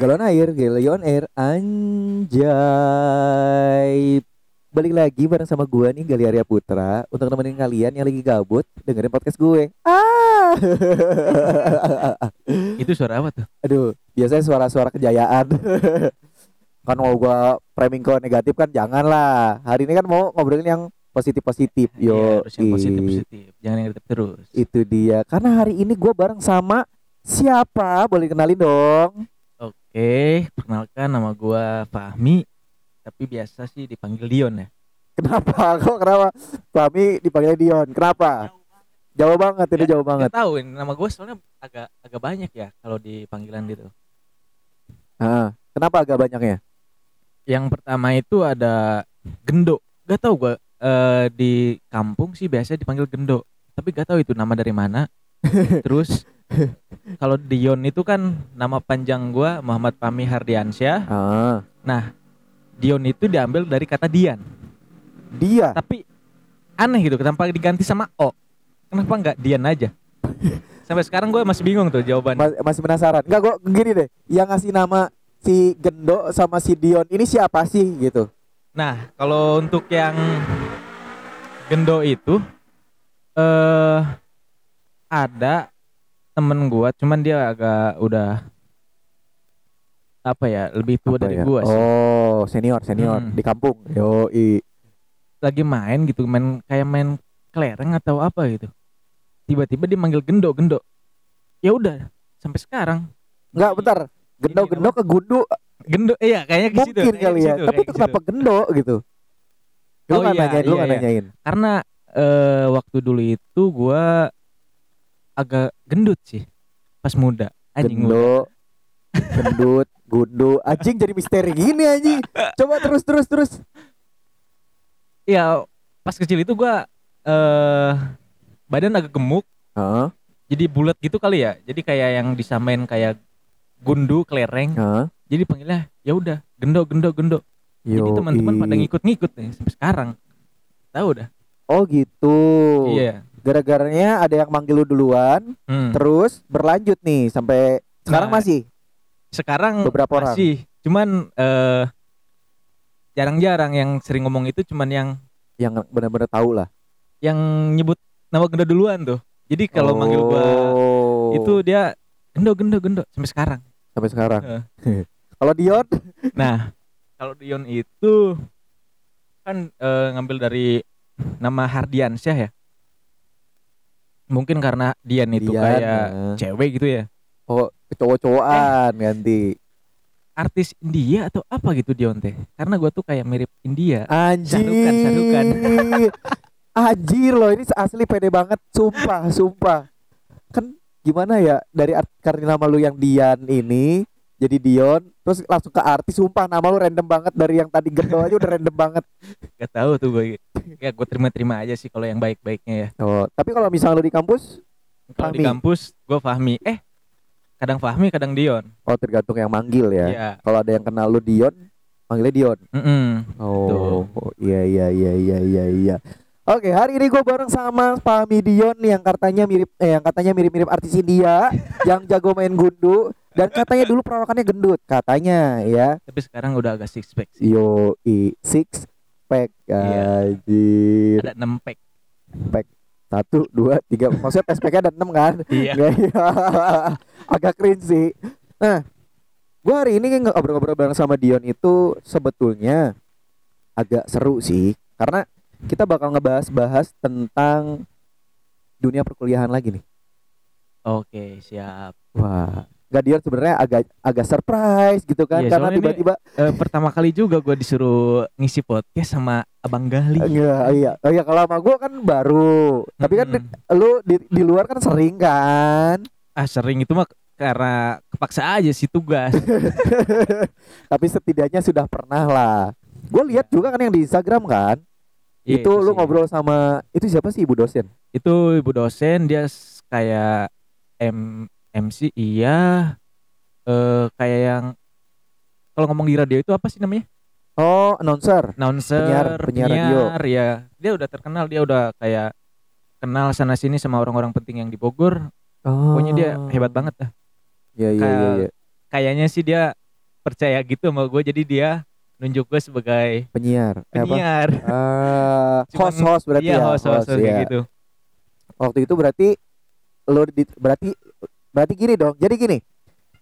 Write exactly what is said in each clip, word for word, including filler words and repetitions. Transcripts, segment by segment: Galon air, galon air, anjay. Balik lagi bareng sama gue nih, Galih Arya Putra, untuk nemenin kalian yang lagi gabut dengerin podcast gue. Ah, itu suara apa tuh? Aduh, biasanya suara-suara kejayaan. Kan mau gue framing ke negatif kan, jangan lah. Hari ini kan mau ngobrolin yang positif-positif. Yo, ya, harus yang positif-positif, jangan yang negatif terus. Itu dia, karena hari ini gue bareng sama siapa? Boleh kenalin dong. Oke, perkenalkan nama gue Fahmi, tapi biasa sih dipanggil Dion ya. Kenapa? Kok kenapa Fahmi dipanggil Dion? Kenapa? Jauh banget, itu jauh banget. Nggak tahu, nama gue soalnya agak agak banyak ya kalau dipanggilan gitu. Ah, kenapa agak banyaknya? Yang pertama itu ada Gendo. Gak tahu gue eh, di kampung sih biasa dipanggil Gendo, tapi gak tahu itu nama dari mana. Terus kalau Dion itu kan nama panjang gua, Muhammad Fahmi Hardiansyah. Ah. Nah, Dion itu diambil dari kata Dian. Dia. Tapi aneh gitu, kenapa diganti sama O? Kenapa enggak Dian aja? Sampai sekarang gua masih bingung tuh jawabannya. Mas, masih penasaran. Enggak, gua gini deh. Yang ngasih nama si Gendo sama si Dion ini siapa sih gitu? Nah, kalau untuk yang Gendo itu eh ada temen gue, cuman dia agak udah apa ya, lebih tua apa dari ya? Gue sih. Oh, senior, senior hmm. di kampung. Yoi. Lagi main gitu, main kayak main kelereng atau apa gitu. Tiba-tiba dia manggil Gendo, Gendo. Ya udah, sampai sekarang. Enggak, bentar. Gendo, Gendo ke Gundu. Gendo, iya kayaknya ke situ. Mungkin kali ya. Tapi itu kenapa Gendo gitu? Lu oh, kan iya, nanyain, iya, lu kan iya. nanyain. Karena uh, waktu dulu itu gue agak gendut sih pas muda, anjing gendut, gendut, gundu, anjing jadi misteri gini anjing. Coba terus terus terus. Ya pas kecil itu gue uh, badan agak gemuk, huh? Jadi bulat gitu kali ya. Jadi kayak yang disamain kayak gundu, kelereng. Huh? Jadi panggilnya ya udah Gendo, Gendo, Gendo. Yo, jadi teman-teman pada ngikut-ngikut nih sampai sekarang. Tahu dah. Oh gitu. Iya. Yeah. Gara-garanya ada yang manggil lu duluan, hmm. terus berlanjut nih sampai sekarang. Nah, masih? Sekarang beberapa masih, orang. Cuman uh, jarang-jarang yang sering ngomong itu cuman yang yang benar-benar tahu lah. Yang nyebut nama Gendo duluan tuh. Jadi kalau oh. manggil gua itu dia Gendo, Gendo, Gendo sampai sekarang. Sampai sekarang. Uh. Kalau Dion? Nah, kalau Dion itu kan uh, ngambil dari nama Hardiansyah ya. Mungkin karena Dian itu Dian, kayak ya. Cewek gitu ya. Oh, cowok-cowokan eh, ganti. Artis India atau apa gitu Dion teh. Karena gue tuh kayak mirip India. Anjir. Sarukan, sarukan. Anjir loh, ini asli pede banget. Sumpah, sumpah. Kan gimana ya, dari art, karena nama lu yang Dian ini, jadi Dion. Terus langsung ke artis, sumpah nama lu random banget. Dari yang tadi Gendo aja udah random banget. Gak tahu tuh gue. Ya gue terima-terima aja sih kalau yang baik-baiknya ya. Oh, tapi kalau misalnya lu di kampus? Kalau di kampus gue Fahmi. Eh, kadang Fahmi, kadang Dion. Oh, tergantung yang manggil ya. Yeah. Kalau ada yang kenal lu Dion, manggilnya Dion. Mm-hmm. Oh, oh, iya iya iya iya iya iya. Oke, hari ini gue bareng sama Fahmi Dion yang katanya mirip eh yang katanya mirip-mirip artis India, yang jago main gundu dan katanya dulu perawakannya gendut, katanya ya. Tapi sekarang udah agak six pack sih. Yo, i six pack anjir. Ada enam pack. Pack satu dua tiga. Maksudnya test pack-nya ada enam kan? Iya. Agak cringe sih. Nah, gua hari ini ngobrol-ngobrol bareng sama Dion itu sebetulnya agak seru sih, karena kita bakal ngebahas-bahas tentang dunia perkuliahan lagi nih. Oke, siap. Wah, gak Dion sebenarnya agak agak surprise gitu kan ya, karena tiba-tiba ini, e, pertama kali juga gue disuruh ngisi podcast sama Abang Galih. Iya, iya. Oh iya, kalau sama gue kan baru. Mm-hmm. Tapi kan lu di, di luar kan sering kan? Ah, sering itu mah karena kepaksa aja sih tugas. Tapi setidaknya sudah pernah lah. Gue lihat ya. juga kan yang di Instagram kan. Ya, itu, itu lu sih. Ngobrol sama itu siapa sih, Ibu dosen? Itu Ibu dosen, dia kayak M M C iya, uh, kayak yang kalau ngomong di radio itu apa sih namanya? Oh, announcer, announcer, penyiar, penyiar, penyiar radio. Ya, dia udah terkenal, dia udah kayak kenal sana sini sama orang-orang penting yang di Bogor. Oh. Pokoknya dia hebat banget dah. Iya iya iya. Kayaknya sih dia percaya gitu sama gue, jadi dia nunjuk gue sebagai penyiar penyiar uh, host host berarti iya, ya host host, host, host ya. Gitu waktu itu berarti lo di, berarti berarti gini dong, jadi gini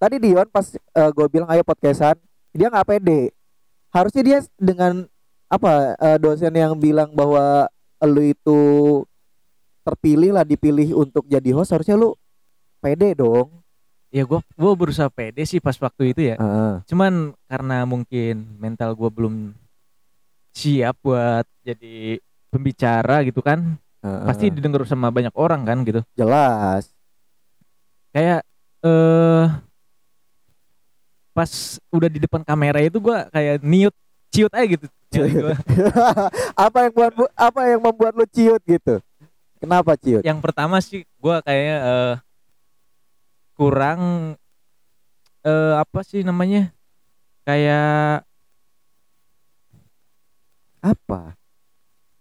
tadi Dion pas uh, gue bilang ayo podcastan, dia nggak pede, harusnya dia dengan apa uh, dosen yang bilang bahwa lo itu terpilih lah, dipilih untuk jadi host, harusnya lo pede dong. Ya gue gue berusaha pede sih pas waktu itu ya. Uh. Cuman karena mungkin mental gue belum siap buat jadi pembicara gitu kan. Uh. Pasti didengar sama banyak orang kan gitu. Jelas. Kayak eh uh, pas udah di depan kamera itu gue kayak niut ciut aja gitu. Ciut. Apa yang buat apa yang membuat lu ciut gitu? Kenapa ciut? Yang pertama sih gue kayak uh, kurang eh, apa sih namanya, kayak apa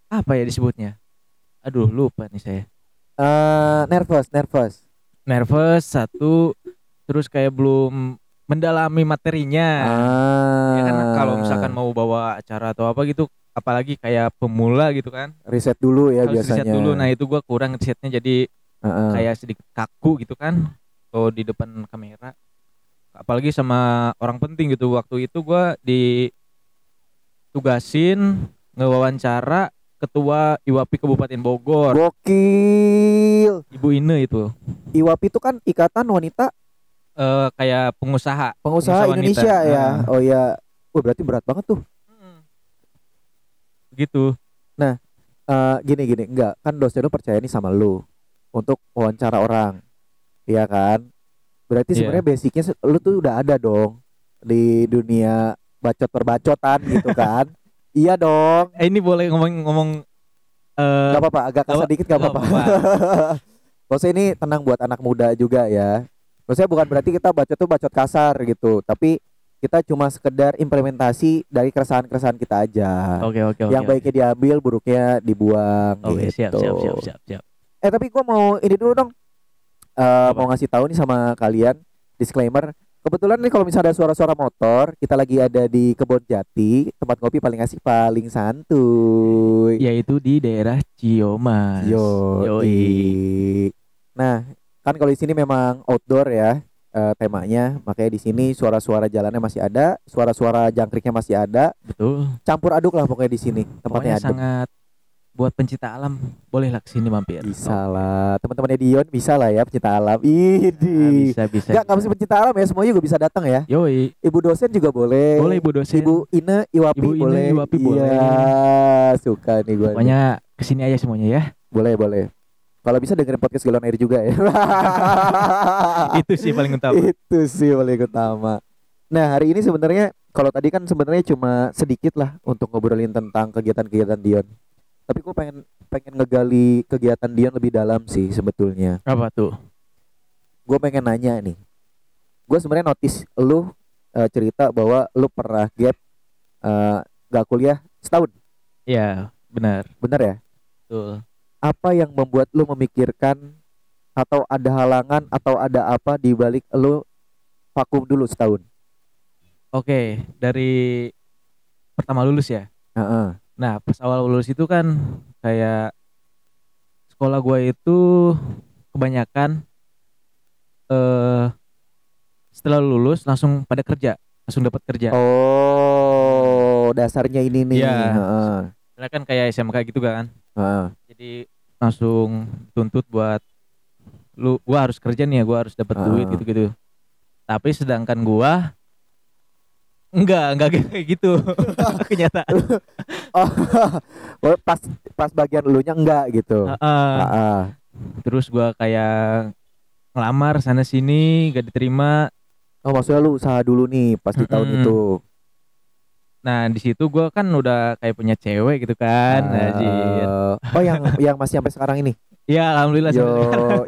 apa ya disebutnya, aduh lupa nih saya, uh, nervous nervous nervous satu, terus kayak belum mendalami materinya. ah. Ya kan kalau misalkan mau bawa acara atau apa gitu, apalagi kayak pemula gitu kan, riset dulu ya, harus biasanya riset dulu. Nah itu gue kurang risetnya, jadi uh-uh. kayak sedikit kaku gitu kan atau di depan kamera, apalagi sama orang penting gitu. Waktu itu gue ditugasin ngewawancara ketua I W A P I Kabupaten Bogor. Gokil. Ibu Ine itu. I W A P I itu kan ikatan wanita uh, kayak pengusaha. Pengusaha, pengusaha Indonesia wanita. Ya. Nah. Oh ya. Wah berarti berat banget tuh. Hmm. Gitu. Nah uh, gini gini enggak, kan dosen lu percaya nih sama lu untuk wawancara orang. Iya kan, berarti yeah. sebenarnya basicnya lu tuh udah ada dong di dunia bacot perbacotan gitu kan. Iya dong. Eh, ini boleh ngomong-ngomong? Uh, gak apa-apa, agak kasar dikit gak apa-apa. Maksudnya ini tenang buat anak muda juga ya. Maksudnya bukan berarti kita bacot tuh bacot kasar gitu, tapi kita cuma sekedar implementasi dari keresahan-keresahan kita aja. Oke okay, oke. Okay, okay, yang okay, baiknya okay. diambil, buruknya dibuang. Oke okay, gitu. siap siap siap siap siap. Eh tapi gue mau ini dulu dong. Uh, mau ngasih tahu nih sama kalian, disclaimer, kebetulan nih kalau misalnya ada suara-suara motor, kita lagi ada di Kebon Jati, tempat kopi paling asik paling santuy, yaitu di daerah Ciomas. Yo, yoi. Nah, kan kalau di sini memang outdoor ya uh, temanya, makanya di sini suara-suara jalannya masih ada, suara-suara jangkriknya masih ada. Betul. Campur aduk lah pokoknya di sini tempatnya. Pokoknya aduk. Sangat buat pencinta alam, bolehlah kesini mampir. Bisa lah, teman-temannya Dion bisa lah ya pencinta alam. Idi. Nah, bisa bisa. Gak harus pencinta alam ya, semuanya juga bisa datang ya. Yoi. Ibu dosen juga boleh. Boleh ibu dosen. Ibu Ine I W A P I ibu boleh. Ibu Ine I W A P I boleh. Iya, suka nih gue. Pokoknya kesini aja semuanya ya. Boleh boleh. Kalau bisa dengerin podcast Galon Air juga ya. Itu sih paling utama. Itu sih paling utama. Nah hari ini sebenarnya kalau tadi kan sebenarnya cuma sedikit lah untuk ngobrolin tentang kegiatan-kegiatan Dion. Tapi gue pengen pengen ngegali kegiatan Dion lebih dalam sih sebetulnya. Apa tuh? Gue pengen nanya nih. Gue sebenarnya notice lu uh, cerita bahwa lu pernah gap uh, gak kuliah setahun. Iya, benar. Benar ya? Betul. Apa yang membuat lu memikirkan atau ada halangan atau ada apa di balik lu vakum dulu setahun? Oke, dari pertama lulus ya? Heeh. Nah pas awal lulus itu kan kayak sekolah gue itu kebanyakan uh, setelah lulus langsung pada kerja, langsung dapat kerja. Oh dasarnya ini nih. Iya. Uh. Karena kan kayak S M K gitu kan. Uh. Jadi langsung tuntut buat lu, gue harus kerja nih ya, gue harus dapat uh. duit gitu-gitu. Tapi sedangkan gue Enggak, enggak kayak gitu kenyataan. Oh, pas pas bagian elunya enggak gitu. Uh, uh. Uh, uh. Terus gua kayak ngelamar sana sini enggak diterima. Oh, maksudnya lu usaha dulu nih pas di tahun mm-hmm. itu. Nah, di situ gua kan udah kayak punya cewek gitu kan. Uh, Najir. Oh, yang yang masih sampai sekarang ini. Iya, alhamdulillah sampai sekarang.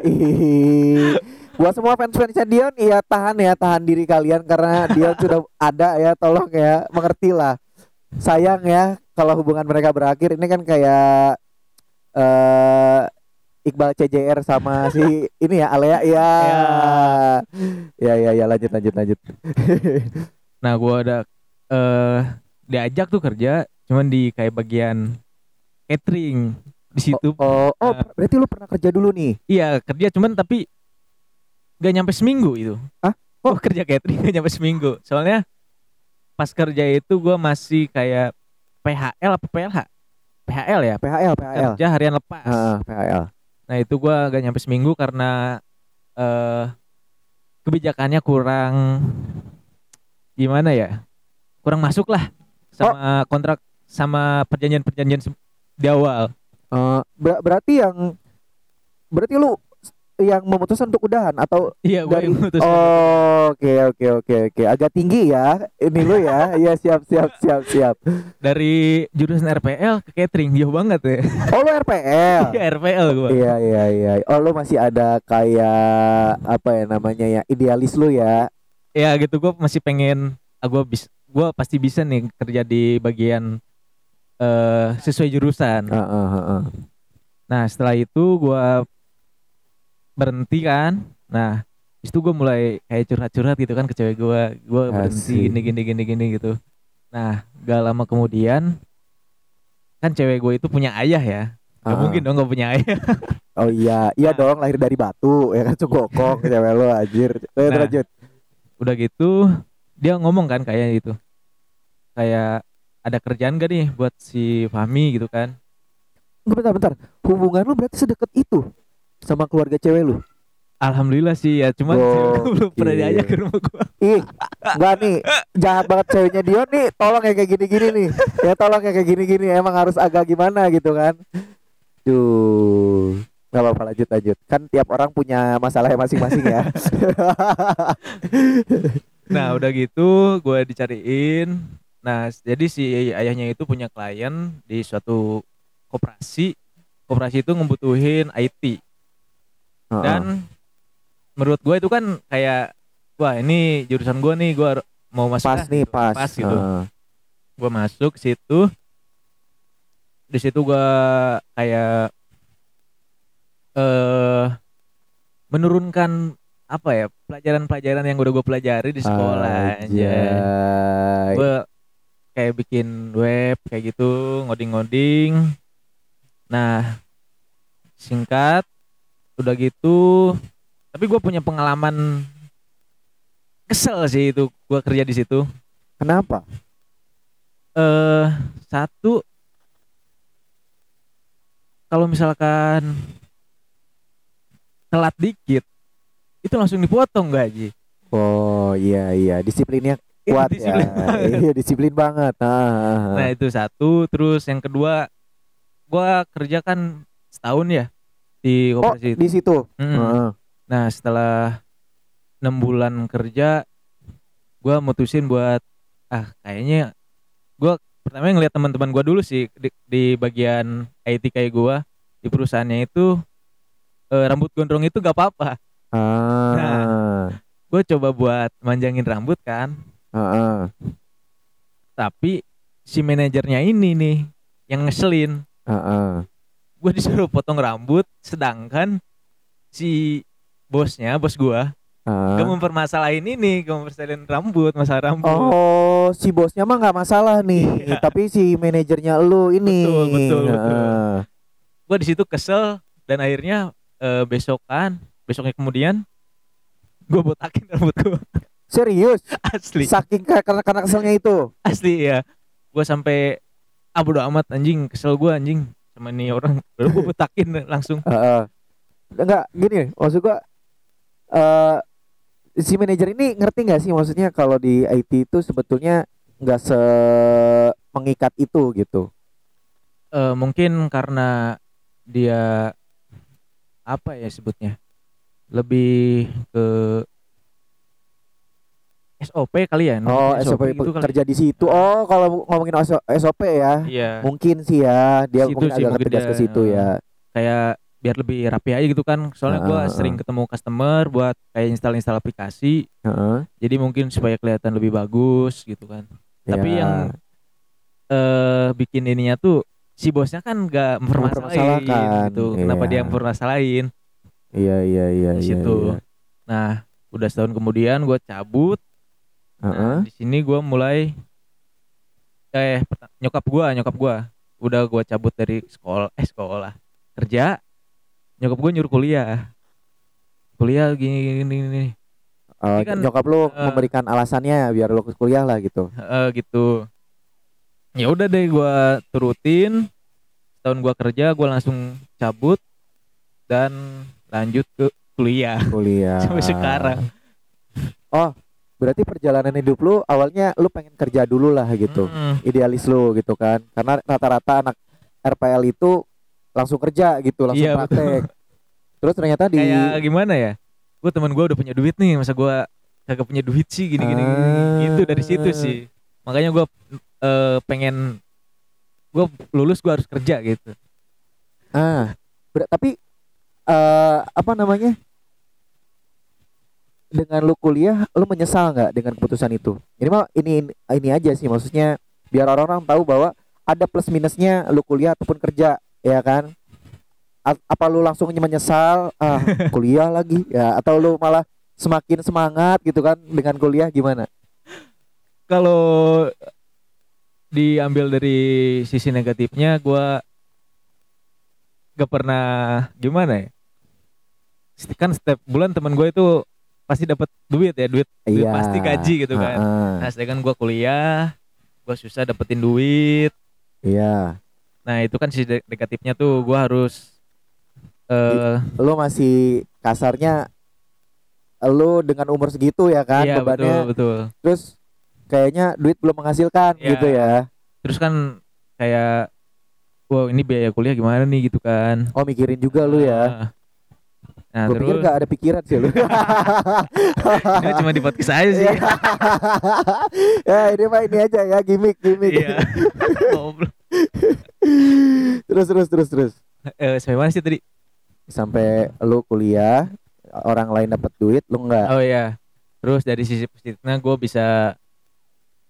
Buat semua fans-fansnya Dion, iya tahan ya, tahan diri kalian karena Dion sudah ada ya, tolong ya, mengertilah. Sayang ya kalau hubungan mereka berakhir, ini kan kayak uh, Iqbal C J R sama si ini ya, Alea ya. Ya ya ya lanjut lanjut lanjut. Nah gue ada uh, diajak tuh kerja, cuman di kayak bagian catering di situ. Oh, oh, oh uh, berarti lu pernah kerja dulu nih? Iya kerja, cuman tapi gak nyampe seminggu itu. Hah? Oh gua kerja catering gak nyampe seminggu. Soalnya pas kerja itu gue masih kayak P H L apa P L H? P H L ya? P H L, P H L. Kerja harian lepas. Uh, P H L. Nah itu gue gak nyampe seminggu karena uh, kebijakannya kurang, gimana ya? Kurang masuk lah sama oh. kontrak, sama perjanjian-perjanjian di awal. Uh, ber- berarti yang berarti lu yang memutuskan untuk udahan atau iya, dari oh oke oke oke oke agak tinggi ya ini lu ya. Iya siap siap siap siap dari jurusan R P L ke catering jauh banget ya. Oh lu R P L? Iya R P L gua. Iya iya iya. Oh lu masih ada kayak apa ya namanya ya idealis lu ya. Iya gitu, gua masih pengen ah, gua bis gua pasti bisa nih kerja di bagian Uh, sesuai jurusan. Uh, uh, uh, uh. Nah setelah itu gue berhenti kan. Nah itu gue mulai kayak curhat-curhat gitu kan ke cewek gue. Gue berhenti gini gini gini gini gitu. Nah gak lama kemudian kan cewek gue itu punya ayah ya. Gak uh. mungkin dong gak punya ayah. Oh iya iya nah. dong lahir dari batu ya kan cukokok cewek lo anjir. Nah, lanjut. Udah gitu dia ngomong kan kayak gitu. Kayak ada kerjaan gak nih buat si Fahmi gitu kan. Bentar-bentar, hubungan lu berarti sedekat itu sama keluarga cewek lu? Alhamdulillah sih ya, cuman oh, cewek gue belum pernah diajak ke rumah gue. Ih, enggak nih, jahat banget ceweknya Dion nih. Tolong ya kayak gini-gini nih. Ya tolong ya kayak gini-gini, emang harus agak gimana gitu kan. Duh, gak apa-apa lanjut-lanjut. Kan tiap orang punya masalahnya masing-masing ya. Nah udah gitu gue dicariin. Nah, jadi si ayahnya itu punya klien di suatu koperasi. Koperasi itu ngebutuhin I T. Uh-uh. Dan menurut gue itu kan kayak, wah ini jurusan gue nih, gue mau masuk. Pas nih, gitu. pas. Pas gitu. Uh. Gue masuk situ. Di situ gue kayak uh, menurunkan apa ya, pelajaran-pelajaran yang udah gue pelajari di sekolah. Anjay. Gue kayak bikin web kayak gitu, ngoding-ngoding. Nah singkat udah gitu, tapi gue punya pengalaman kesel sih itu gue kerja di situ. Kenapa? Eh satu, kalau misalkan telat dikit itu langsung dipotong gaji. Oh iya iya, disiplinnya kuat ya. Iya disiplin banget. Nah, nah itu satu. Terus yang kedua, gue kerja kan setahun ya di koperasi. Oh itu. Di situ. Hmm. Uh. Nah setelah enam bulan kerja, gue mutusin buat ah kayaknya gue pertama ngeliat teman-teman gue dulu sih di, di bagian I T kayak gue di perusahaannya itu eh, rambut gondrong itu gak apa-apa. Uh. Nah gue coba buat manjangin rambut kan. Uh-uh. Tapi si manajernya ini nih yang ngeselin. uh-uh. Gue disuruh potong rambut, sedangkan si bosnya, bos gue uh-uh. gak mempermasalahin ini, gak mempermasalahin rambut, masalah rambut. Oh si bosnya mah gak masalah nih. Iya. Tapi si manajernya lu ini. Betul betul, uh-uh. betul. Gue disitu kesel. Dan akhirnya uh, besokan Besoknya kemudian gue botakin rambut gue. Serius? Asli. Saking karena karena keselnya itu. Asli ya. Gue sampai ah bodo amat anjing, kesel gue anjing sama nih orang. Baru gue betakin langsung. Heeh. Uh, uh. Enggak gini, maksud gue uh, si manajer ini ngerti enggak sih maksudnya kalau di I T itu sebetulnya enggak se mengikat itu gitu. Uh, mungkin karena dia apa ya sebutnya? Lebih ke S O P kali ya. Oh S O P, S O P itu kerja di situ. Oh kalau ngomongin S O P ya. Iya. Mungkin sih ya dia situ mungkin sih, agak tegas ke situ ya. Kayak biar lebih rapi aja gitu kan. Soalnya uh, gue uh, sering ketemu customer buat kayak install-install aplikasi. Uh, Jadi mungkin supaya kelihatan lebih bagus gitu kan. Yeah. Tapi yang uh, bikin ininya tuh si bosnya kan gak mempermasalahin gitu. Yeah. Kenapa dia mempermasalahin? Iya iya iya. Di situ. Iya, iya. Nah udah setahun kemudian gue cabut. Nah, uh-huh. Di sini gue mulai eh nyokap gue nyokap gue udah gue cabut dari sekolah eh sekolah kerja, nyokap gue nyuruh kuliah kuliah gini gini gini uh, kan, nyokap lo uh, memberikan alasannya biar lo kuliah lah gitu uh, gitu. Ya udah deh gue turutin. Tahun gue kerja gue langsung cabut dan lanjut ke kuliah kuliah sampai sekarang. Oh berarti perjalanan hidup lu awalnya lu pengen kerja dulu lah gitu, hmm. idealis lu gitu kan, karena rata-rata anak R P L itu langsung kerja gitu, langsung iya, praktek betul. Terus ternyata di kayak gimana ya, gue teman gue udah punya duit nih, masa gue kagak punya duit sih gini-gini ah. gitu. Dari situ sih makanya gue uh, pengen gue lulus gue harus kerja gitu. Ah ber- tapi uh, apa namanya, dengan lu kuliah, lu menyesal gak dengan keputusan itu? Ini mah ini ini aja sih, maksudnya biar orang-orang tahu bahwa ada plus minusnya lu kuliah ataupun kerja, ya kan? A- apa lu langsung menyesal ah, kuliah lagi, ya atau lu malah semakin semangat gitu kan dengan kuliah, gimana? Kalau diambil dari sisi negatifnya, gua gak pernah gimana ya? Kan setiap bulan teman gue itu pasti dapat duit ya, duit, duit yeah. pasti gaji gitu kan. Uh-uh. Nah sedangkan gue kuliah, gue susah dapetin duit. Iya. Yeah. Nah itu kan sisi negatifnya tuh, gue harus. Uh, lo masih kasarnya, lo dengan umur segitu ya kan, yeah, bebannya. Iya betul betul. Terus kayaknya duit belum menghasilkan yeah. gitu ya. Terus kan kayak, wow ini biaya kuliah gimana nih gitu kan. Oh mikirin juga lo ya. Uh. Nah, gue pikir gak ada pikiran sih lu. Ini cuma di podcast aja sih. Ya ini mah ini aja ya, gimmick-gimmick. Iya. Terus terus terus terus. Eh sampai mana sih tadi? Sampai lu kuliah, orang lain dapat duit, lu enggak. Oh iya. Terus dari sisi positifnya gue bisa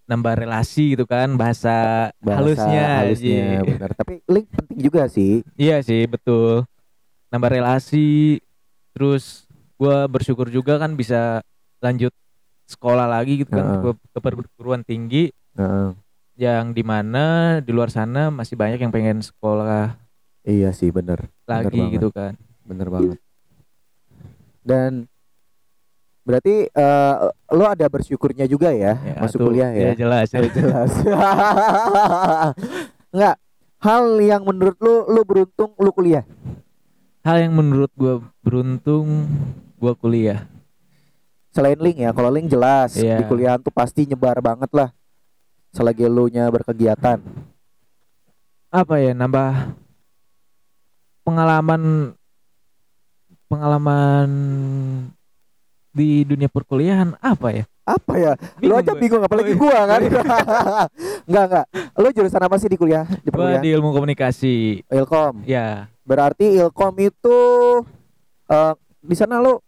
nambah relasi gitu kan, bahasa, bahasa halusnya. Halusnya benar. Tapi link penting juga sih. Iya sih, betul. Nambah relasi. Terus gue bersyukur juga kan bisa lanjut sekolah lagi gitu kan, uh-uh. ke perguruan tinggi uh-uh. yang dimana di luar sana masih banyak yang pengen sekolah. Iya sih bener lagi bener gitu kan. Bener banget. Dan berarti uh, lo ada bersyukurnya juga ya, ya masuk tuh, kuliah ya. Iya jelas ya. Jelas. Enggak, hal yang menurut lo, lo beruntung lo kuliah? Hal yang menurut gue beruntung gue kuliah. Selain link ya, kalau link jelas yeah. di kuliah tuh pasti nyebar banget lah. Selagi lu nya berkegiatan. Apa ya, nambah pengalaman pengalaman di dunia perkuliahan apa ya? Apa ya? Bingung lu aja gue. Bingung apalagi gue kan. Enggak enggak. Lu jurusan apa sih di kuliah? Di perkuliahan? Gue di ilmu komunikasi. Ilkom. Ya. Berarti Ilkom itu uh, di sana lo uh,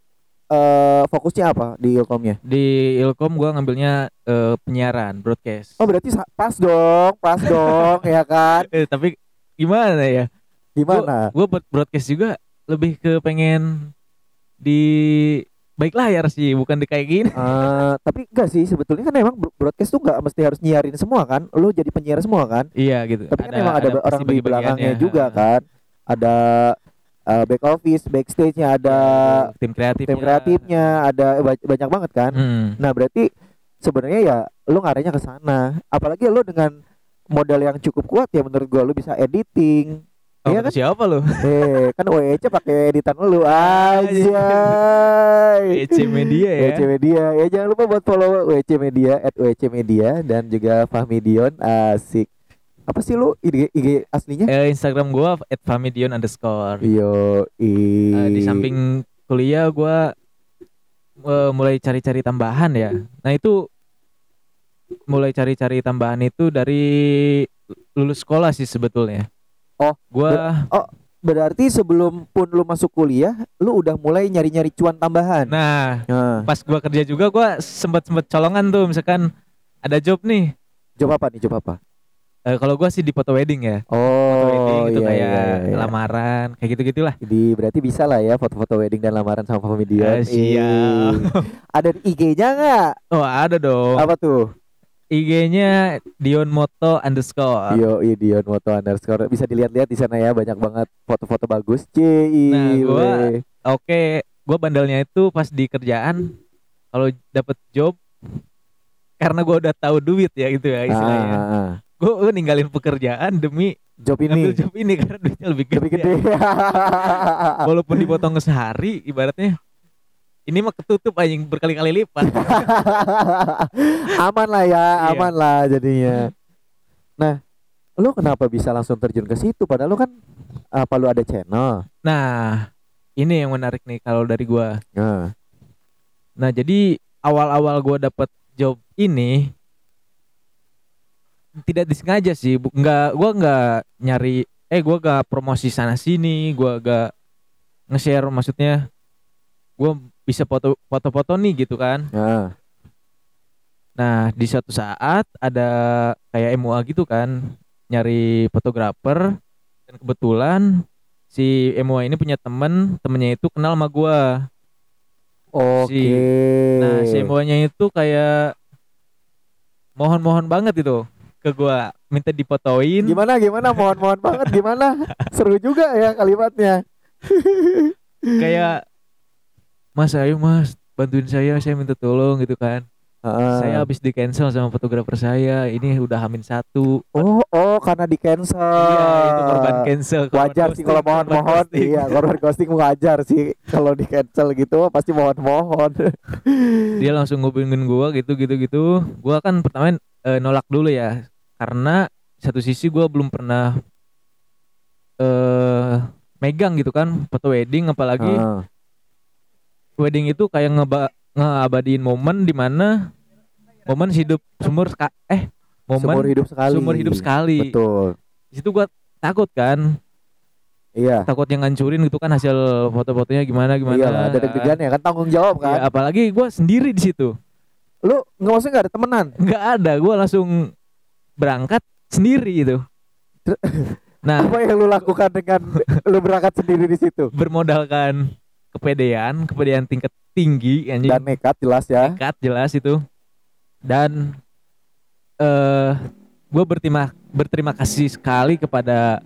fokusnya apa di Ilkomnya? Di Ilkom gue ngambilnya uh, penyiaran, broadcast. Oh berarti pas dong, pas dong ya kan? Eh, tapi gimana ya? Gimana? Gue buat broadcast juga lebih ke pengen di baik layar sih, bukan di kayak gini. Uh, tapi enggak sih sebetulnya kan emang broadcast tuh enggak mesti harus nyiarin semua kan? Lo jadi penyiar semua kan? Iya gitu. Tapi ada, kan emang ada, ada orang di belakangnya juga kan? Ada uh, back office, backstage-nya, ada tim kreatifnya, tim kreatifnya ada banyak banget kan. Hmm. Nah, berarti sebenarnya ya lu ngarahnya ke sana. Apalagi lu dengan modal yang cukup kuat ya menurut gua, lu bisa editing. Oh, iya kan? Siapa lu? Eh, kan W C pakai editan lu aja. W C Media ya. W C Media. Ya jangan lupa buat follow W C Media et W C Media dan juga Fahmi Dion. Asik. Apa sih lu I G, I G aslinya? Eh, Instagram gue et fahmi dion underscore. Yo i. Uh, di samping kuliah gue uh, mulai cari-cari tambahan ya. Nah itu mulai cari-cari tambahan itu dari lulus sekolah sih sebetulnya. Oh gue. Ber- oh berarti sebelum pun lu masuk kuliah, lu udah mulai nyari-nyari cuan tambahan. Nah, nah. Pas gue kerja juga gue sempet-sempet colongan tuh, misalkan ada job nih. Job apa nih? Job apa? Uh, kalau gue sih di foto wedding ya. Oh, foto wedding itu iya, kayak iya, iya. lamaran, kayak gitu-gitulah. Jadi berarti bisa lah ya foto-foto wedding dan lamaran sama Fahmi Dion. Iya. Ada I G-nya nggak? Oh ada dong. Apa tuh? I G-nya DionMoto underscore. Yo, iya DionMoto underscore. Bisa dilihat-lihat di sana ya, banyak banget foto-foto bagus. Ci. Nah gue, oke, okay, gue bandelnya itu pas di kerjaan, kalau dapet job, karena gue udah tahu duit ya gitu ya istilahnya. Ah. Gue ninggalin pekerjaan demi job ini, job ini karena duitnya lebih gede. Lebih gede. Walaupun dipotong sehari, ibaratnya ini mah ketutup anjing berkali-kali lipat. Aman lah ya, aman iya. lah jadinya. Nah, lu kenapa bisa langsung terjun ke situ? Padahal lu kan apa lu ada channel? Nah, ini yang menarik nih kalau dari gue. Nah, nah jadi awal-awal gue dapet job ini. Tidak disengaja sih, nggak, gue nggak nyari, eh gue nggak promosi sana sini, gue nggak nge-share, maksudnya gue bisa foto, foto-foto nih gitu kan. Ya. Nah di suatu saat ada kayak M O A gitu kan, nyari fotografer, dan kebetulan si M O A ini punya temen, temennya itu kenal sama gue. Oke. Si, nah si M O A-nya itu kayak mohon-mohon banget itu. Ke gue minta dipotoin. Gimana gimana mohon-mohon banget gimana. Seru juga ya kalimatnya. Kayak, Mas ayo mas bantuin saya, saya minta tolong gitu kan. uh. Saya habis di cancel sama fotografer saya. Ini udah hamin satu. Oh oh karena di cancel. Iya itu korban cancel. Wajar sih kalau mohon-mohon. Iya korban ghosting wajar sih. Kalau di cancel gitu pasti mohon-mohon. Dia langsung ngubungin gue gitu-gitu-gitu. Gue kan pertama e, nolak dulu ya. Karena satu sisi gue belum pernah uh, megang gitu kan foto wedding, apalagi uh. wedding itu kayak ngeba- ngeabadiin momen dimana momen hidup sumur ska- eh momen sumur hidup sekali, sumur hidup sekali. Betul. Di situ gue takut kan. Iya. Takut yang ngancurin gitu kan hasil foto-fotonya gimana gimana. Iya, ada deg-degan ya kan, tanggung jawab kan. Ya, apalagi gue sendiri di situ. Lu nggak maksudnya nggak ada temenan? Nggak ada, gue langsung berangkat sendiri itu. Nah, apa yang lu lakukan dengan lu berangkat sendiri di situ? Bermodalkan kepedean, kepedean tingkat tinggi anjing. Dan nekat jelas ya. Nekat jelas itu. Dan uh, gue berterima berterima kasih sekali kepada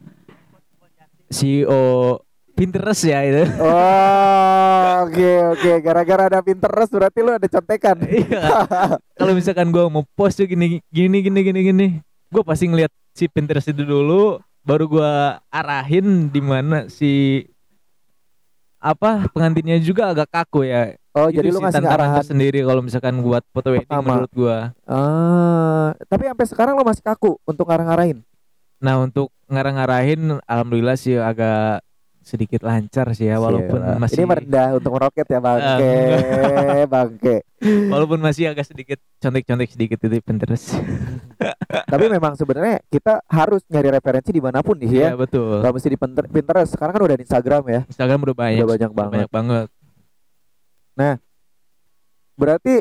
C E O Pinterest ya itu. Oh, oke okay, oke. Okay. Gara-gara ada Pinterest berarti lu ada contekan. Iya. Kalau misalkan gue mau post tuh gini gini gini gini gini, gue pasti ngeliat si Pinterest itu dulu, baru gue arahin di mana si apa pengantinnya juga agak kaku ya. Oh, itu jadi lu ngasih arahan sendiri kalau misalkan buat foto wedding menurut gue. Uh, tapi sampai sekarang lu masih kaku untuk ngarang-ngarahin. Nah, untuk ngarang-ngarahin, alhamdulillah sih agak sedikit lancar sih ya, walaupun Siap. masih ini merendah untuk meroket ya bangke bangke walaupun masih agak sedikit contek-contek sedikit itu Pinterest. Tapi memang sebenarnya kita harus nyari referensi dimanapun nih ya, ya betul, nggak mesti di Pinterest. Sekarang kan udah di Instagram ya, Instagram udah banyak udah banyak banget. banyak banget Nah berarti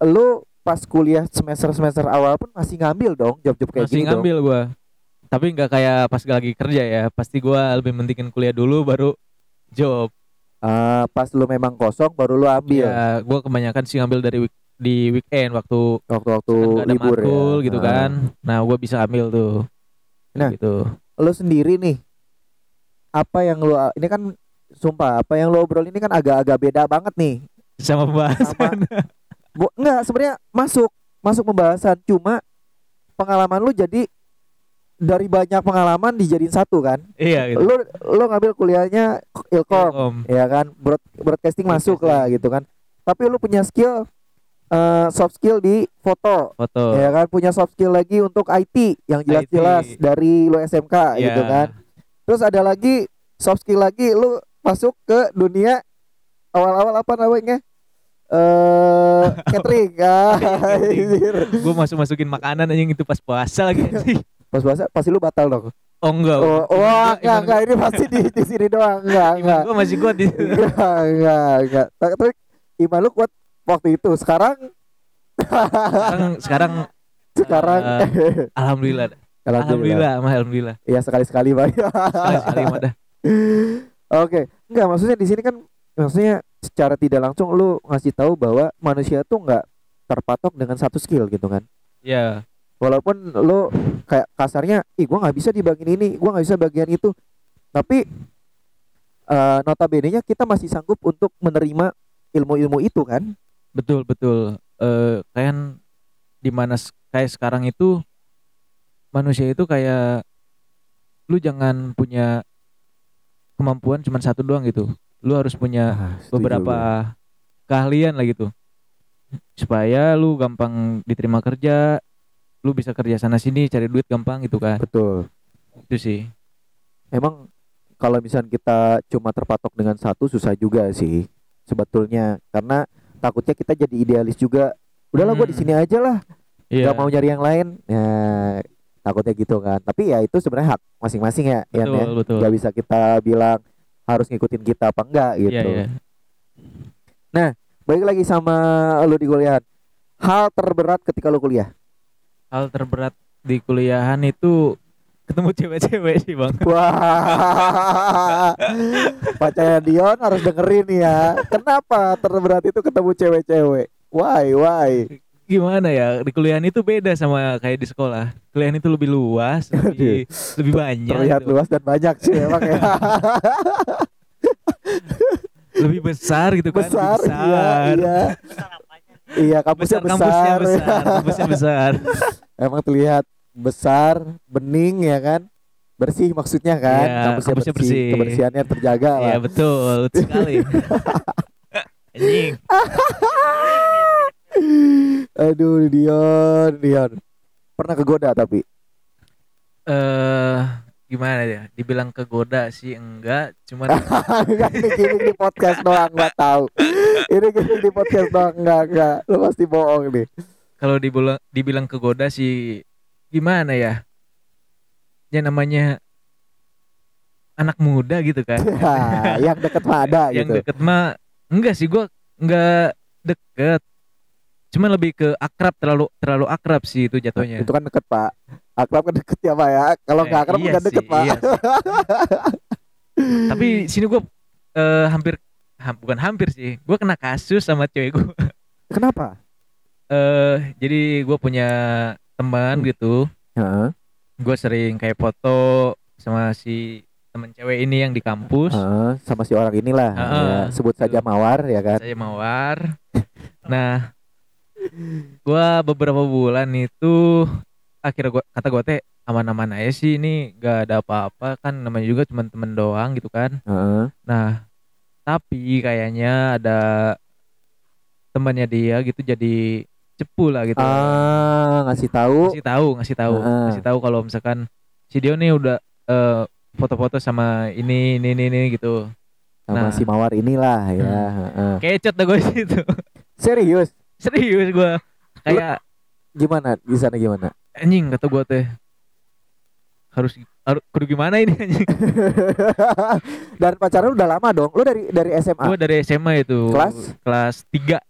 lu pas kuliah semester semester awal pun masih ngambil dong job-job kayak masih gini ngambil dong. Gua tapi nggak kayak pas lagi kerja ya, pasti gue lebih mentingin kuliah dulu baru job. Uh, pas lu memang kosong baru lu ambil. Ya, gue kebanyakan sih ngambil dari week, di weekend waktu waktu-waktu ada libur matkul, ya. Gitu uh. kan. Nah gue bisa ambil tuh. Nah, gitu. Lu sendiri nih, apa yang lu ini kan sumpah apa yang lu obrol ini kan agak-agak beda banget nih sama pembahasan. Gue nggak sebenarnya masuk masuk pembahasan, cuma pengalaman lu jadi dari banyak pengalaman dijadiin satu kan? Iya gitu. Lu lu ngambil kuliahnya Ilkom, ya kan? Broad, broadcasting masuk lah gitu kan. Tapi lu punya skill uh, soft skill di foto. Foto. Ya kan, punya soft skill lagi untuk I T yang jelas-jelas I T dari lu S M K yeah. gitu kan. Terus ada lagi soft skill lagi lu masuk ke dunia awal-awal apa namanya? Eh, catering. Gue masuk-masukin makanan anjing itu pas puasa lagi anjing. Pas puasa pasti lu batal dong. Oh enggak. Oh, wah, enggak, enggak, enggak ini pasti di di sini doang. Enggak, enggak. Gua masih kuat di sini. Enggak, enggak, enggak. Tapi iman lu kuat waktu itu. Sekarang sekarang sekarang, sekarang uh, alhamdulillah. Alhamdulillah, alhamdulillah. Iya sekali-sekali Pak. Sekali-sekali mah dah. Oke, enggak maksudnya di sini kan maksudnya secara tidak langsung lu ngasih tahu bahwa manusia tuh enggak terpatok dengan satu skill gitu kan. Iya. Yeah. Walaupun lu kayak kasarnya, ih gua enggak bisa di bagian ini, gua enggak bisa bagian itu. Tapi uh, notabene-nya kita masih sanggup untuk menerima ilmu-ilmu itu kan? Betul, betul. Uh, kayak di mana kayak sekarang itu manusia itu kayak lu jangan punya kemampuan cuma satu doang gitu. Lu harus punya ah, beberapa keahlian lah gitu. Supaya lu gampang diterima kerja, lu bisa kerja sana sini cari duit gampang gitu kan. Betul. Itu sih. Emang kalau misalnya kita cuma terpatok dengan satu susah juga sih sebetulnya, karena takutnya kita jadi idealis juga. Udahlah hmm. gua di sini aja lah. Yeah. Gak mau nyari yang lain. Ya takutnya gitu kan. Tapi ya itu sebenarnya hak masing-masing ya. Betul, ya, betul. Gak bisa kita bilang harus ngikutin kita apa enggak gitu. Yeah, yeah. Nah, balik lagi sama lu di kuliahan. Hal terberat ketika lu kuliah. Hal terberat di kuliahan itu ketemu cewek-cewek sih Bang. Wah. Pacarnya Dion harus dengerin ya. Kenapa terberat itu ketemu cewek-cewek? Why, why? Gimana ya, di kuliahan itu beda sama kayak di sekolah. Kuliahan itu lebih luas, lebih lebih banyak. Terlihat gitu. Luas dan banyak sih emang ya. Lebih besar gitu kan. Besar, lebih besar. Iya, iya. Iya, kampusnya besar. Kampusnya besar, kampusnya besar. Emang terlihat besar, bening ya kan. Bersih maksudnya kan. Ya, kampusnya, kampusnya bersih. bersih, kebersihannya terjaga lah. Iya, betul, betul sekali. Anjing. Aduh Dion, Dion pernah kegoda tapi eh uh, gimana ya? Dibilang kegoda sih enggak, cuman enggak gini di podcast doang enggak tahu. Ini gini di podcast doang enggak enggak. Lu pasti bohong nih. Kalau dibilang dibilang kegoda sih gimana ya? Ya namanya anak muda gitu kan. Ya, yang deket mah ada gitu. Yang deket mah enggak sih, gua enggak deket. Cuman lebih ke akrab, terlalu terlalu akrab sih itu jatuhnya. Itu kan deket Pak. Akrab kan deket ya Pak ya. Kalau eh, nggak akrab iya kan deket sih, Pak. Iya Tapi sini gue uh, hampir ha, bukan hampir sih. Gue kena kasus sama cewek gue. Kenapa? Uh, jadi gue punya teman gitu. Uh-huh. Gue sering kayak foto sama si teman cewek ini yang di kampus. Uh, sama si orang inilah. Uh-huh. Ya, sebut saja Mawar ya kan. Saja Mawar. Nah. Gua beberapa bulan itu akhirnya gua, kata gua teh aman-aman aja sih, ini gak ada apa-apa kan, namanya juga cuma temen doang gitu kan. Uh-huh. Nah tapi kayaknya ada temannya dia gitu jadi cepu lah gitu. Ah, ngasih tahu, ngasih tahu, ngasih tahu, uh-huh. ngasih tahu kalau misalkan si Dio nih udah uh, foto-foto sama ini, ini, ini, ini gitu. Sama nah, si Mawar inilah ya. Uh-huh. Kecot dah gua situ. Serius. Serius gue kayak gimana di sana gimana anjing kata gue teh harus harus kudu gimana ini anjing. Dan pacaran udah lama dong lu dari dari S M A. Gue dari S M A itu kelas kelas tiga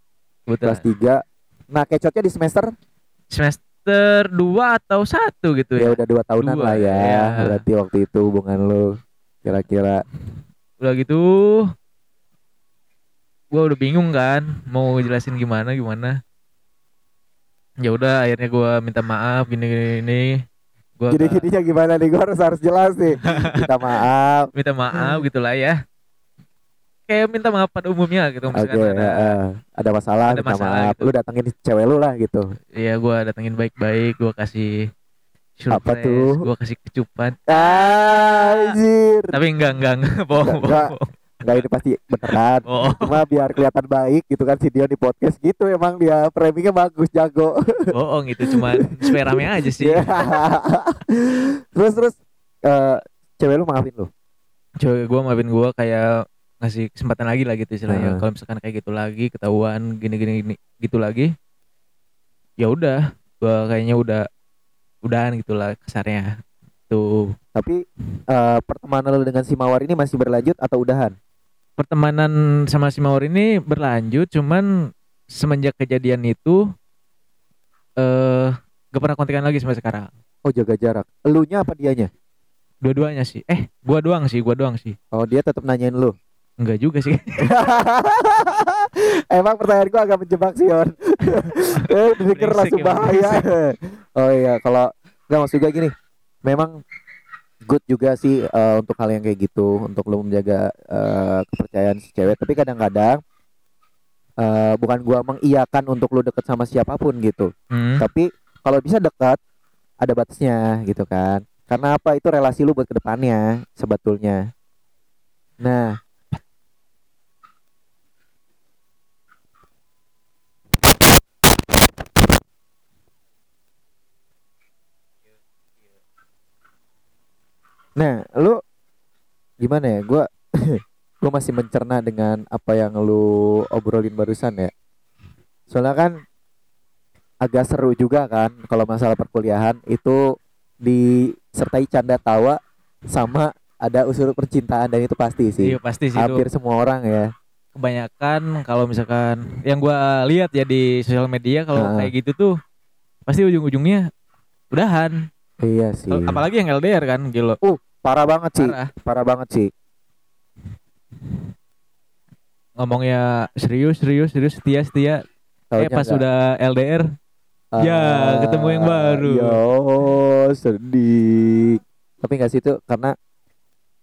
kelas tiga. Nah kecotnya di semester semester dua atau satu gitu ya, ya udah dua tahunan dua, lah ya. Ya berarti waktu itu hubungan lu kira-kira udah gitu. Gue udah bingung kan mau jelasin gimana gimana. Ya udah akhirnya gue minta maaf gini gini, gini. Gua gini gak... gininya gimana nih gue harus harus jelas nih. Minta maaf. Minta maaf gitulah ya. Kayak minta maaf pada umumnya gitu. Oke. Okay, ada, uh, ada masalah. Ada minta masalah, maaf. Gitu. Lu datengin cewek lu lah gitu. Iya gue datengin baik-baik. Gue kasih surprise. Apa tuh? Gue kasih kecupan. Ah, anjir. Tapi enggak enggak enggak bohong bohong. Enggak ini pasti beneran. Oh. Cuma biar kelihatan baik gitu kan si Dion di podcast gitu. Emang dia framingnya bagus, jago. Bohong itu cuma supaya rame aja sih. Terus terus uh, cewek lu maafin lu? Cewek gue maafin gue kayak ngasih kesempatan lagi lah gitu istilahnya. Uh. Kalau misalkan kayak gitu lagi ketahuan gini gini gini gitu lagi. Ya udah, gue kayaknya udah udahan gitulah kasarnya. Tuh. Tapi uh, pertemanan lu dengan si Mawar ini masih berlanjut atau udahan? Pertemanan sama si Mawar ini berlanjut, cuman semenjak kejadian itu eh uh, gak pernah kontekan lagi sampai sekarang. Oh Oh, jaga jarak. Elunya apa dianya? Dua-duanya sih. Eh, gua doang sih, gua doang sih. Oh, dia tetap nanyain lu. Enggak juga sih. Emang pertanyaan gua agak menjebak sih, Yon. Eh, dipikir langsung bahaya. Oh iya, kalau enggak maksud gua gini. Memang good juga sih uh, untuk hal yang kayak gitu, untuk lu menjaga uh, kepercayaan si cewek, tapi kadang-kadang Uh, bukan gua mengiyakan untuk lu deket sama siapapun gitu, hmm. tapi kalau bisa dekat ada batasnya gitu kan. Karena apa, itu relasi lu buat kedepannya sebetulnya. Nah, nah lu gimana ya, gua gue masih mencerna dengan apa yang lu obrolin barusan ya. Soalnya kan agak seru juga kan kalau masalah perkuliahan itu disertai canda tawa sama ada unsur percintaan, dan itu pasti sih. Iya, pasti sih. Hampir itu semua orang ya. Kebanyakan kalau misalkan yang gue lihat ya di sosial media kalau nah. kayak gitu tuh pasti ujung-ujungnya udahan. Iya sih. Apalagi yang L D R kan gila. Uh, parah banget sih. Parah, parah banget sih. Ngomongnya serius, serius, serius, setia, setia. Taunya eh pas enggak. Udah L D R, uh, ya ketemu yang baru. Yo, sedih. Tapi nggak sih itu karena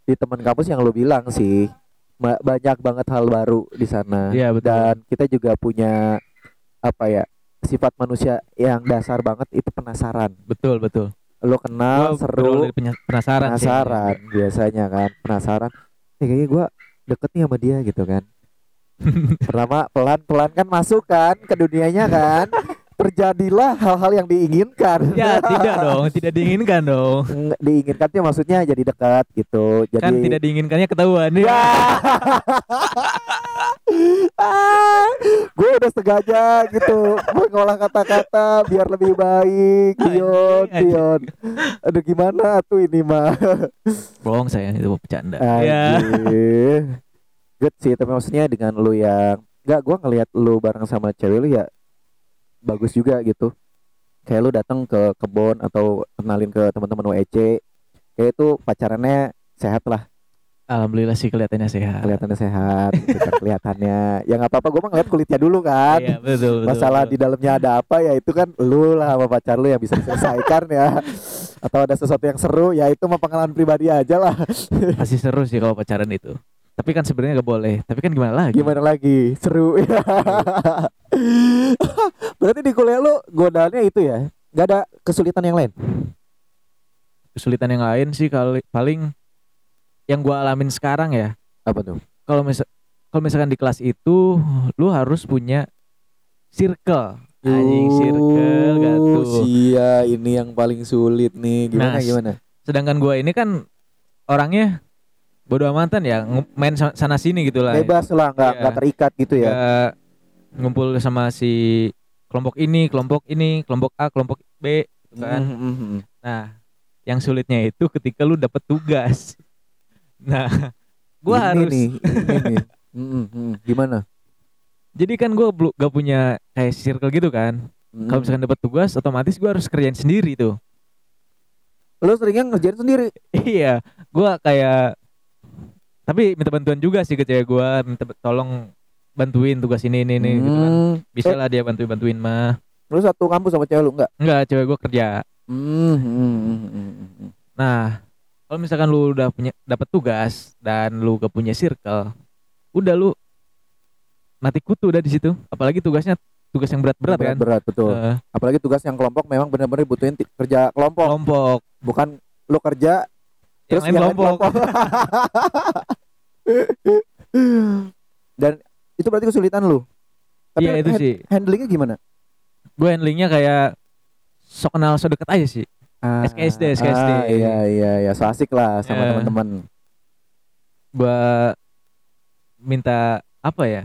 di teman kampus yang lo bilang sih banyak banget hal baru di sana. Ya, betul. Dan kita juga punya apa ya, sifat manusia yang dasar banget itu penasaran. Betul, betul. Lo kenal, lo seru, penasaran. Penasaran sih. Biasanya kan penasaran. Eh, kayaknya gue deket nih sama dia gitu kan. Pertama pelan-pelan kan masuk kan ke dunianya kan. Terjadilah hal-hal yang diinginkan. Ya tidak dong, tidak diinginkan dong. Diinginkannya maksudnya jadi dekat gitu. Jadi kan tidak diinginkannya ketahuan ya. Ah, gue udah sengaja gitu mengolah kata-kata biar lebih baik. Dion, Dion, aduh gimana tuh ini mah. Bohong sayang, itu bercanda. Ya. Good sih, tapi maksudnya dengan lu yang enggak, gue ngelihat lu bareng sama cewek lu ya bagus juga gitu. Kayak lu datang ke kebon atau kenalin ke teman-teman W C, kayak itu pacarannya sehat lah. Alhamdulillah sih kelihatannya sehat. Kelihatannya sehat, kelihatannya. Ya enggak apa-apa, gua mah ngeliat kulitnya dulu kan. Iya, betul, betul. Masalah betul. Di dalamnya ada apa ya itu kan lu lah sama pacar lu yang bisa selesaikan ya. Atau ada sesuatu yang seru ya itu mah pengalaman pribadi aja lah. Masih seru sih kalau pacaran itu. Tapi kan sebenarnya enggak boleh. Tapi kan gimana lagi? Gimana lagi? Seru. Ya. Berarti di kuliah lu godaannya itu ya. Enggak ada kesulitan yang lain. Kesulitan yang lain sih kali paling yang gue alamin sekarang ya. Apa tuh? Kalau misal kalau misalkan di kelas itu lu harus punya circle. Anjing, circle gatuh. Iya, ini yang paling sulit nih. Gimana nah, gimana? Sedangkan gue ini kan orangnya bodo amatan ya, main sana sini gitu lah. Bebas lah, enggak ya, enggak terikat gitu ya. Gak ngumpul sama si kelompok ini, kelompok ini, kelompok A, kelompok B gitu kan. Mm-hmm. Nah, yang sulitnya itu ketika lu dapet tugas. Nah, gue harus nih, ini nih. Mm, mm, gimana? Jadi kan gue belum gak punya kayak circle gitu kan. Mm. Kalau misalkan dapat tugas, otomatis gue harus kerjain sendiri tuh. Lo seringnya ngerjain sendiri? Iya, gue kayak tapi minta bantuan juga sih ke cewek gue, minta tolong bantuin tugas ini ini ini. Mm. Gitu kan. Bisa lah dia bantuin bantuin mah. Lo satu kampus sama cewek lo nggak? Nggak, cewek gue kerja. Mm, mm, mm, mm. Nah. Kalau misalkan lu udah punya dapat tugas dan lu gak punya circle, udah lu mati kutu udah di situ. Apalagi tugasnya tugas yang berat-berat kan. Berat, betul. Uh, Apalagi tugas yang kelompok memang benar-benar butuhin t- kerja kelompok. Kelompok. Bukan lu kerja terus yang lain kelompok. kelompok. Dan itu berarti kesulitan lu. Tapi ya, itu hand- sih. Handlingnya gimana? Gue handlingnya kayak sok kenal sok deket aja sih. S K S D S K S D ah, iya iya ya, so asik lah sama yeah. teman-teman. Gua minta apa ya?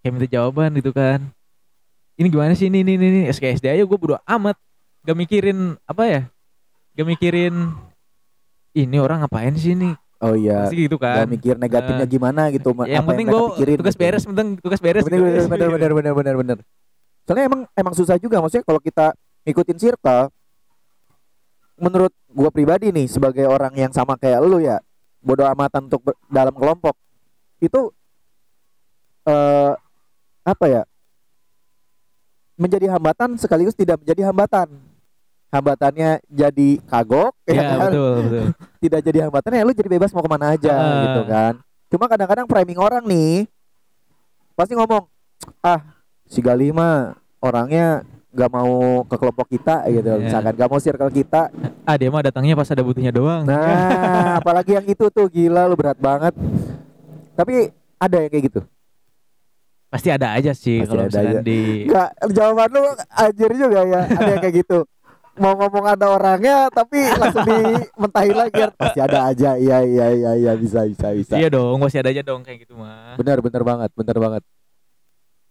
Kayak minta jawaban gitu kan. Ini gimana sih ini ini ini S K S D aja gua bodo amat. Gak mikirin apa ya? Gak mikirin ini orang ngapain sih ini? Oh iya. Pasti gitu kan. Gak mikir negatifnya uh, gimana gitu. Yang penting gua tugas gitu. Beres, penting tugas beres. Bener bener bener bener bener bener. Soalnya emang emang susah juga maksudnya kalau kita ngikutin circle menurut gue pribadi nih, sebagai orang yang sama kayak lu ya, bodo amatan untuk ber- dalam kelompok itu uh, apa ya, menjadi hambatan sekaligus tidak menjadi hambatan. Hambatannya jadi kagok ya, ya kan? Betul, betul. Tidak jadi hambatan ya, lu jadi bebas mau kemana aja uh. gitu kan. Cuma kadang-kadang framing orang nih pasti ngomong, ah si Galih mah orangnya gak mau ke kelompok kita gitu yeah. misalkan, gak mau circle kita. Ah dia mah datangnya pas ada butuhnya doang. Nah apalagi yang itu tuh, gila lu berat banget. Tapi ada yang kayak gitu? Pasti ada aja sih kalau misalkan aja. Di gak, jawaban lu anjir juga ya. Ada yang kayak gitu, mau ngomong ada orangnya tapi langsung dimentahin lagi. Pasti ada aja. Iya iya iya iya bisa bisa bisa. Iya dong, masih ada aja dong kayak gitu mah. Benar benar banget, benar banget.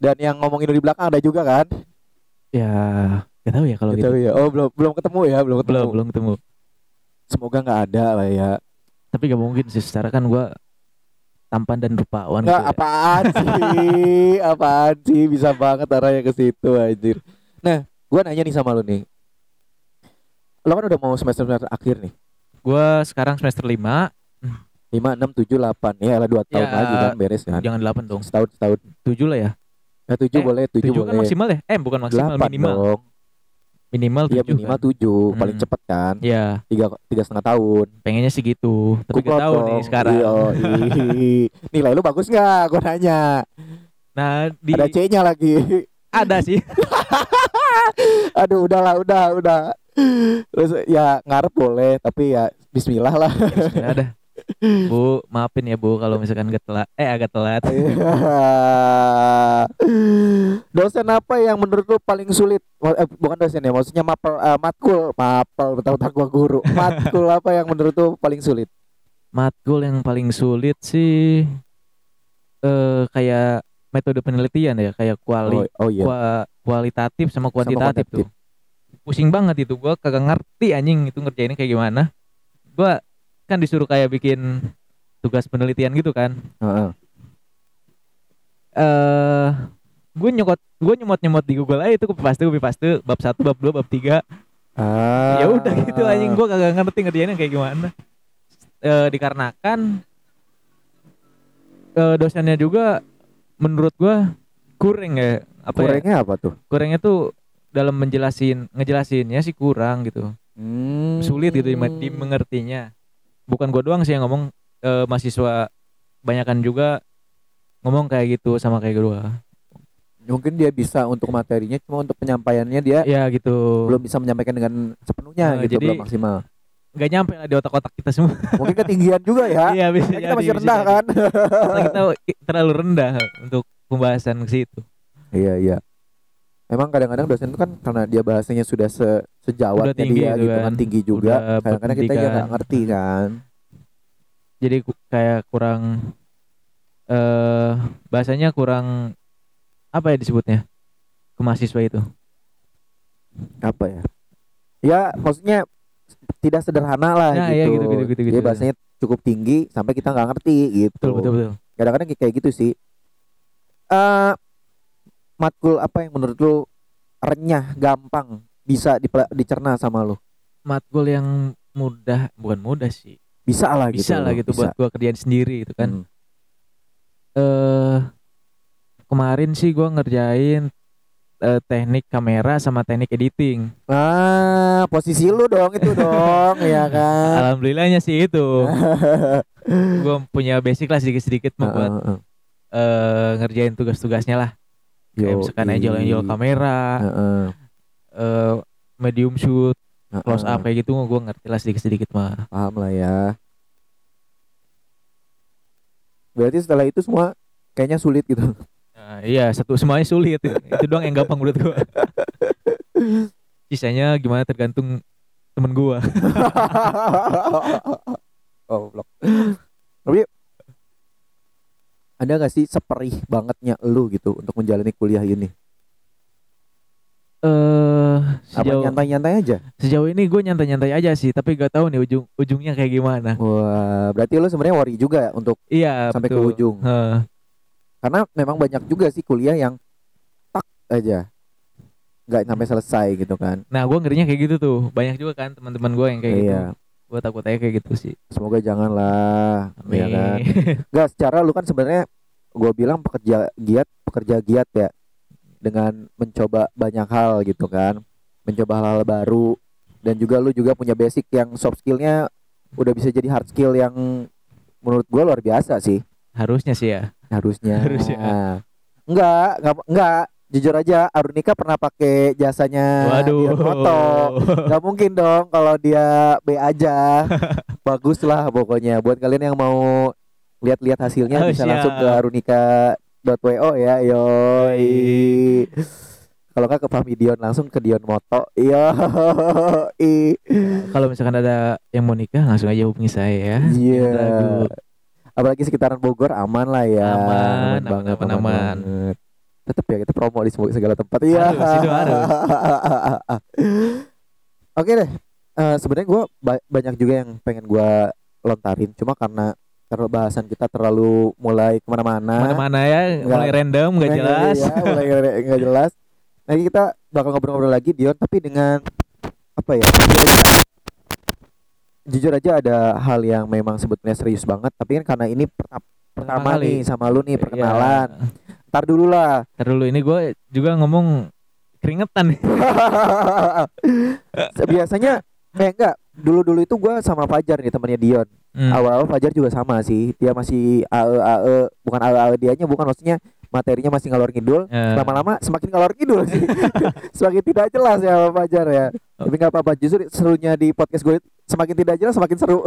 Dan yang ngomongin di belakang ada juga kan? Ya, enggak tahu ya kalau gitu. Ya. Oh, belum belum ketemu ya, belum ketemu. Belum, belum ketemu. Semoga enggak ada lah ya. Tapi enggak mungkin sih, secara kan gua tampan dan rupawan gitu. Enggak apaan ya. sih? Apaan sih bisa banget arahnya ke situ anjir. Nah, gua nanya nih sama lu nih. Lo kan udah mau semester-semester akhir nih. Gue sekarang semester lima lima, enam, tujuh, delapan. Yalah dua tahun ya, lagi kan beres kan. Jangan delapan dong. Setahun, setahun. tujuh lah ya. Ya tujuh eh, boleh, tujuh, tujuh boleh. tujuh kan maksimal ya? Eh bukan maksimal, minimal dong. Minimal tujuh ya, minimal kan? tujuh hmm. Paling cepet kan ya. tiga setengah tahun. Pengennya sih gitu. Tapi gak tau nih sekarang. Iyo, nilai lu bagus gak? Gue nanya. Nah di... ada C-nya lagi. Ada sih. Aduh udahlah, udah, udah terus ya ngarep boleh, tapi ya bismillah lah. Bismillah dah. Bu, maafin ya Bu kalau misalkan agak telat. Eh agak telat. Dosen apa yang menurut lu paling sulit? Eh, bukan dosen ya, maksudnya mapel, uh, matkul, mapel bentar-bentar gua guru. Matkul apa yang menurut lu paling sulit? Matkul yang paling sulit sih eh kayak metode penelitian ya, kayak kuali oh, oh, iya. kua, kualitatif sama kuantitatif sama tuh. Pusing banget itu, gue kagak ngerti anjing itu ngerjainnya kayak gimana. Gue kan disuruh kayak bikin tugas penelitian gitu kan. Uh-uh. Uh, gue nyokot, gue nyemot-nyemot di Google aja itu kopi paste, kopi paste, bab satu, bab dua, bab tiga. Uh. Ya udah gitu anjing, gue kagak ngerti ngerjainnya kayak gimana. Uh, dikarenakan uh, dosennya juga menurut gue kurang ya. Apa kurangnya ya? Apa tuh? Kurangnya tuh dalam menjelasin, ngejelasinnya sih kurang gitu. Hmm. Sulit gitu dimengertinya. Bukan gue doang sih yang ngomong, e, mahasiswa banyakan juga ngomong kayak gitu sama kayak gue. Mungkin dia bisa untuk materinya, cuma untuk penyampaiannya dia ya gitu. Belum bisa menyampaikan dengan sepenuhnya nah, gitu, jadi, belum maksimal. Gak nyampe lah di otak-otak kita semua. Mungkin ketinggian juga ya. Iya, bisa jadi, kita masih bisa rendah jadi. Kan. Kita terlalu rendah untuk pembahasan ke situ. Iya, iya. Emang kadang-kadang dosen itu kan karena dia bahasanya sudah se- sejawatnya dia gitu kan, tinggi juga. Kadang-kadang kita juga gak ngerti kan. Jadi kayak kurang uh, bahasanya kurang, apa ya disebutnya, ke mahasiswa itu apa ya? Ya maksudnya tidak sederhana lah nah, gitu. Ya, gitu, gitu, gitu, gitu. Jadi bahasanya cukup tinggi sampai kita gak ngerti gitu. Betul, betul, betul. Kadang-kadang kayak gitu sih. Eh... Uh, Matkul apa yang menurut lu renyah, gampang, bisa dipel- dicerna sama lu? Matkul yang mudah, bukan mudah sih. Bisa lah gitu. Bisa lah gitu bisa. Buat gua kerjain sendiri gitu kan. Hmm. Uh, kemarin sih gua ngerjain uh, teknik kamera sama teknik editing. Ah, posisi lu dong itu dong, ya kan. Alhamdulillahnya sih itu. Gua punya basic lah sedikit-sedikit mau buat uh, uh, uh. Uh, ngerjain tugas-tugasnya lah. Kayak misalkan angel-angel kamera, uh-uh. uh, medium shoot, uh-uh. close up kayak gitu gue ngerti lah sedikit-sedikit mah. Paham lah ya. Berarti setelah itu semua kayaknya sulit gitu. Nah, iya, satu semuanya sulit. Itu doang yang gampang menurut gue. Sisanya gimana tergantung temen gue. Oh blok. Tapi ada gak sih seperih bangetnya lu gitu untuk menjalani kuliah ini? Uh, sejauh, apa nyantai-nyantai aja? Sejauh ini gue nyantai-nyantai aja sih, tapi gak tahu nih ujung ujungnya kayak gimana. Wah, berarti lu sebenarnya worry juga untuk iya, sampai betul. Ke ujung. Uh. Karena memang banyak juga sih kuliah yang tak aja. nggak sampai selesai gitu kan. Nah gue ngerinya kayak gitu tuh, banyak juga kan teman-teman gue yang kayak iya. gitu. Gue takut aja kayak gitu sih. Semoga janganlah. Amin. Ya kan? Nggak, secara lu kan sebenarnya gue bilang pekerja giat, pekerja giat ya, dengan mencoba banyak hal gitu kan, mencoba hal-hal baru, dan juga lu juga punya basic yang soft skillnya udah bisa jadi hard skill yang menurut gue luar biasa sih. Harusnya sih ya. Harusnya. Harusnya. Nah. Enggak, enggak, enggak. Jujur aja, Arunika pernah pakai jasanya DionMoto. Gak mungkin dong kalau dia B aja. Bagus lah pokoknya. Buat kalian yang mau lihat-lihat hasilnya, oh, bisa siap. Langsung ke arunika dot w o ya. Yoi. Kalau nggak ke Fahmi Dion, langsung ke DionMoto. Yoi. Kalau misalkan ada yang mau nikah, langsung aja hubungi saya ya. Iya. Yeah. Apalagi sekitaran Bogor aman lah ya. Aman, aman, aman banget. Aman, aman. Aman. Tetap ya kita promo di segala tempat. Iya. Oke deh. Uh, Sebenarnya gue ba- banyak juga yang pengen gue lontarin. Cuma karena ter- bahasan kita terlalu mulai kemana-mana. Kemana-mana ya. Gak, mulai random, nggak jelas. Ya, mulai nggak jelas. Nanti kita bakal ngobrol-ngobrol lagi Dion. Tapi dengan apa ya? Jujur aja ada hal yang memang sebetulnya serius banget. Tapi kan karena ini pertama, pertama nih sama lu nih perkenalan. Yeah. Ntar dulu lah. Ntar dulu, ini gue juga ngomong keringetan nih. Biasanya kayak eh, enggak, dulu-dulu itu gue sama Fajar nih temannya Dion. Hmm. Awal-awal Fajar juga sama sih. Dia masih A E A E, bukan A E A E dianya, bukan maksudnya materinya masih ngalor ngidul. Yeah. Lama-lama semakin ngalor ngidul sih. Semakin tidak jelas ya sama Fajar ya. Oh. Tapi enggak apa-apa, justru serunya di podcast gue semakin tidak jelas semakin seru.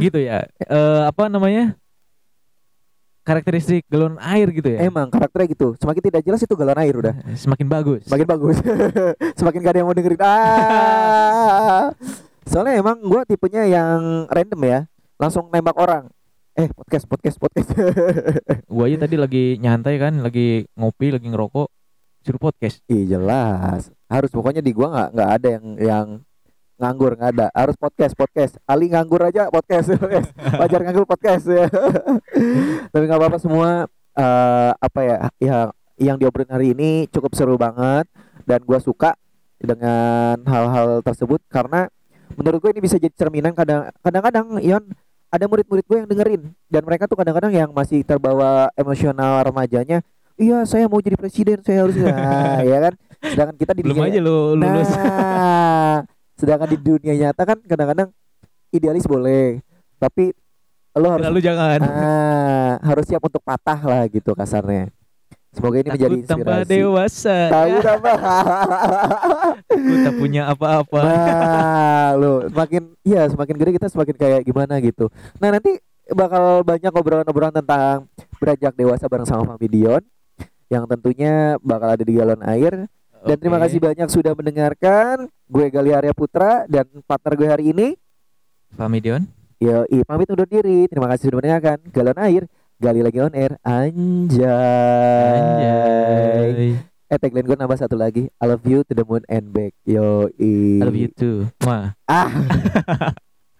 Gitu ya. Uh, apa namanya? Karakteristik galon air gitu ya. Emang karakternya gitu. Semakin tidak jelas itu galon air udah. Semakin bagus. Semakin bagus. Semakin gak ada yang mau dengerin. Ah. Soalnya emang gue tipenya yang random ya. Langsung nembak orang. Eh podcast podcast podcast. Gue aja tadi lagi nyantai kan, lagi ngopi, lagi ngerokok, suruh podcast. Iya jelas. Harus pokoknya di gue nggak nggak ada yang yang nganggur, nggak ada, harus podcast podcast. Ali nganggur aja podcast, podcast. Wajar nganggur podcast ya. Tapi nggak apa-apa semua uh, apa ya yang yang diobrolin hari ini cukup seru banget dan gue suka dengan hal-hal tersebut karena menurut gue ini bisa jadi cerminan kadang kadang-kadang Ion ada murid-murid gue yang dengerin dan mereka tuh kadang-kadang yang masih terbawa emosional remajanya. Iya saya mau jadi presiden saya harus nah, ya kan. Sedangkan kita di belum dunia, aja lo lulus. Nah, sedangkan di dunia nyata kan kadang-kadang idealis boleh, tapi lo harus lalu jangan ah, harus siap untuk patah lah gitu kasarnya. Semoga ini takut menjadi inspirasi. Tambah dewasa. Tahu ya. Tambah. Aku tak punya apa-apa. Nah, lo semakin ya semakin gede kita semakin kayak gimana gitu. Nah nanti bakal banyak obrolan-obrolan tentang beranjak dewasa bareng sama Fahmi Dion yang tentunya bakal ada di galon air. Dan okay. Terima kasih banyak sudah mendengarkan. Gue Galih Arya Putra dan partner gue hari ini Fahmi Dion. Yoi, pamit undur diri. Terima kasih sudah mendengarkan Galon Air, Gali lagi on air. Anjay. Anjay. Eh tagline gue nambah satu lagi. I love you to the moon and back. Yoi. I love you too. Ma. Ah.